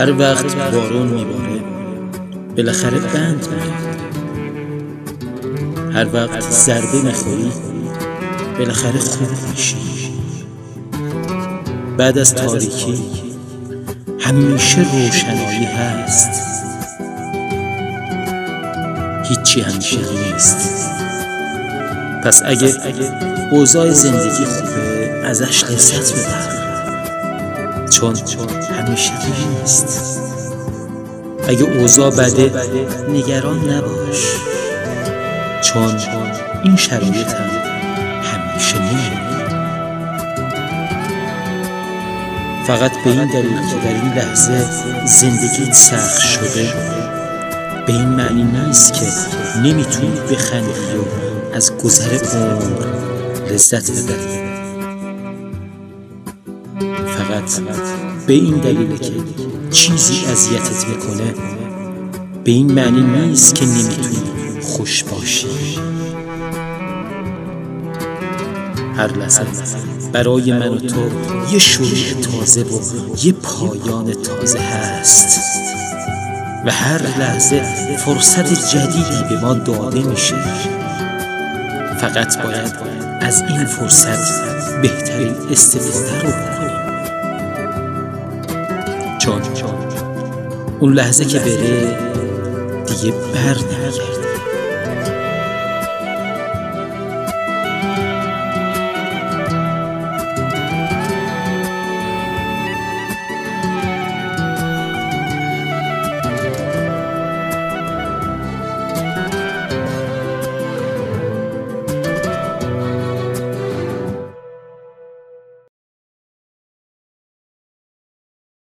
هر وقت بارون میباره بالاخره بند میاد، هر وقت ضربه نخوری بالاخره خوب میشی. بعد از تاریکی همیشه روشنایی هست، هیچی همیشه نیست. پس اگه اوضاع زندگی خوبه ازش لذت ببر، چون همیشه نیست. اگه اوضاع بده نگران نباش، چون این شرایط هم همیشه نیست. فقط به این دلیل که در این لحظه زندگیت سخت شده به این معنی نیست که نمیتونی بخندی و از گذر عمر لذت ببری. فقط به این دلیل که چیزی اذیتت میکنه به این معنی نیست که نمیتونی خوش باشی. هر لحظه برای من و تو یه شروع تازه و یه پایان تازه هست و هر لحظه فرصت جدیدی به ما داده میشه. فقط باید از این فرصت بهترین استفاده رو بکنیم، چون اون لحظه که بره دیگه برنمیگرده.